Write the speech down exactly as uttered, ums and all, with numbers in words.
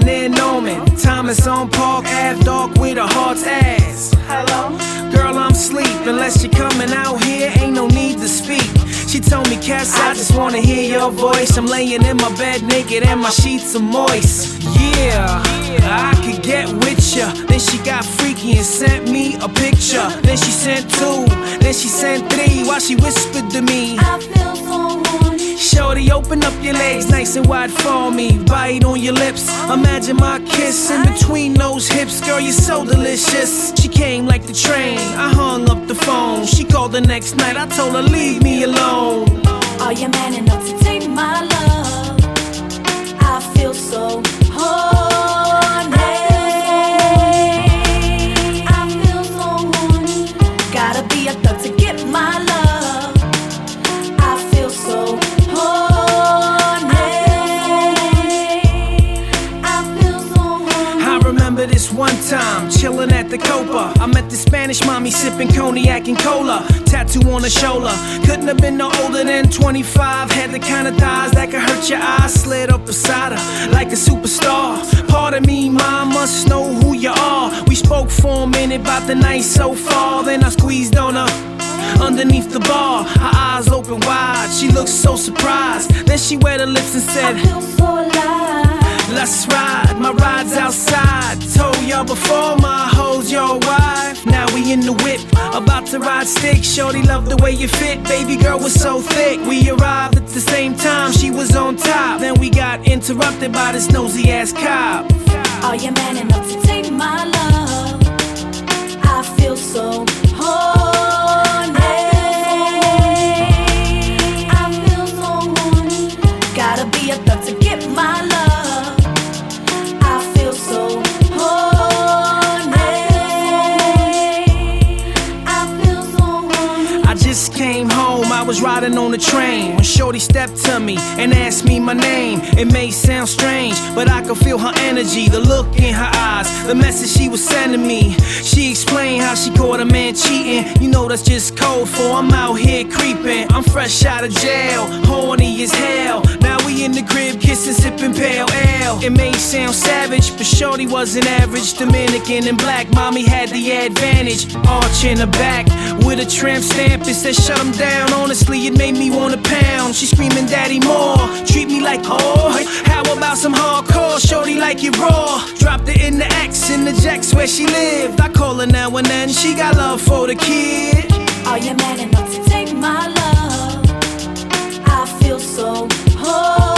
better than Norman. Thomas on Park Ave, dark with a heart's ass. Hello? Girl, I'm sleep. Unless you're coming out here, ain't no need to speak. She told me, Cass, I just wanna hear your voice. I'm laying in my bed naked and my sheets are moist. Yeah, I could get with ya. Then she got freaky and sent me a picture. Then she sent two, then she sent three while she whispered to me, I feel so horny. Shorty, open up your legs nice and wide for me. Bite on your lips, imagine my kiss in between those hips. Girl, you're so delicious. She came like the train, I hung up the phone. She called the next night, I told her leave me alone. Are you man enough to take my love? I feel so horny. I feel so horny. Gotta be a thug to get my love. I feel so horny. I feel so horny. I remember this one time, chillin' at the Copa. I met the Spanish mommy sipping cognac and cola. Tattoo on her shoulder, couldn't have been no older than twenty-five. Had the kind of thighs that could hurt your eyes. Slid up beside her like a superstar. Part of me, mom, must know who you are. We spoke for a minute about the night so far. Then I squeezed on her underneath the bar. Her eyes open wide, she looked so surprised. Then she wet her lips and said, I feel so alive. Let's ride, my ride's outside. Told y'all before, my hoes your wife. Now we in the whip, about to ride stick. Shorty love the way you fit, baby girl was so thick. We arrived at the same time, she was on top. Then we got interrupted by this nosy ass cop. Are you man enough to take my love? I feel so horny. I feel so horny. Gotta be a thug to get my love. I feel so horny. Came home, I was riding on the train when shorty stepped to me and asked me my name. It may sound strange, but I could feel her energy, the look in her eyes, the message she was sending me. She explained how she caught a man cheating. You know that's just code for I'm out here creeping. I'm fresh out of jail, horny as hell. Now we in the crib kissing, sipping pale ale. It may sound savage, but shorty wasn't average. Dominican and black, mommy had the advantage. Arch in her back with a tramp stamp. It's that shut him down, honestly it made me wanna pound. She screaming daddy more, treat me like whore. How about some hardcore, shorty like it raw. Dropped it in the X, in the Jacks where she lived. I call her now and then, she got love for the kid. Are you man enough to take my love? I feel so whole.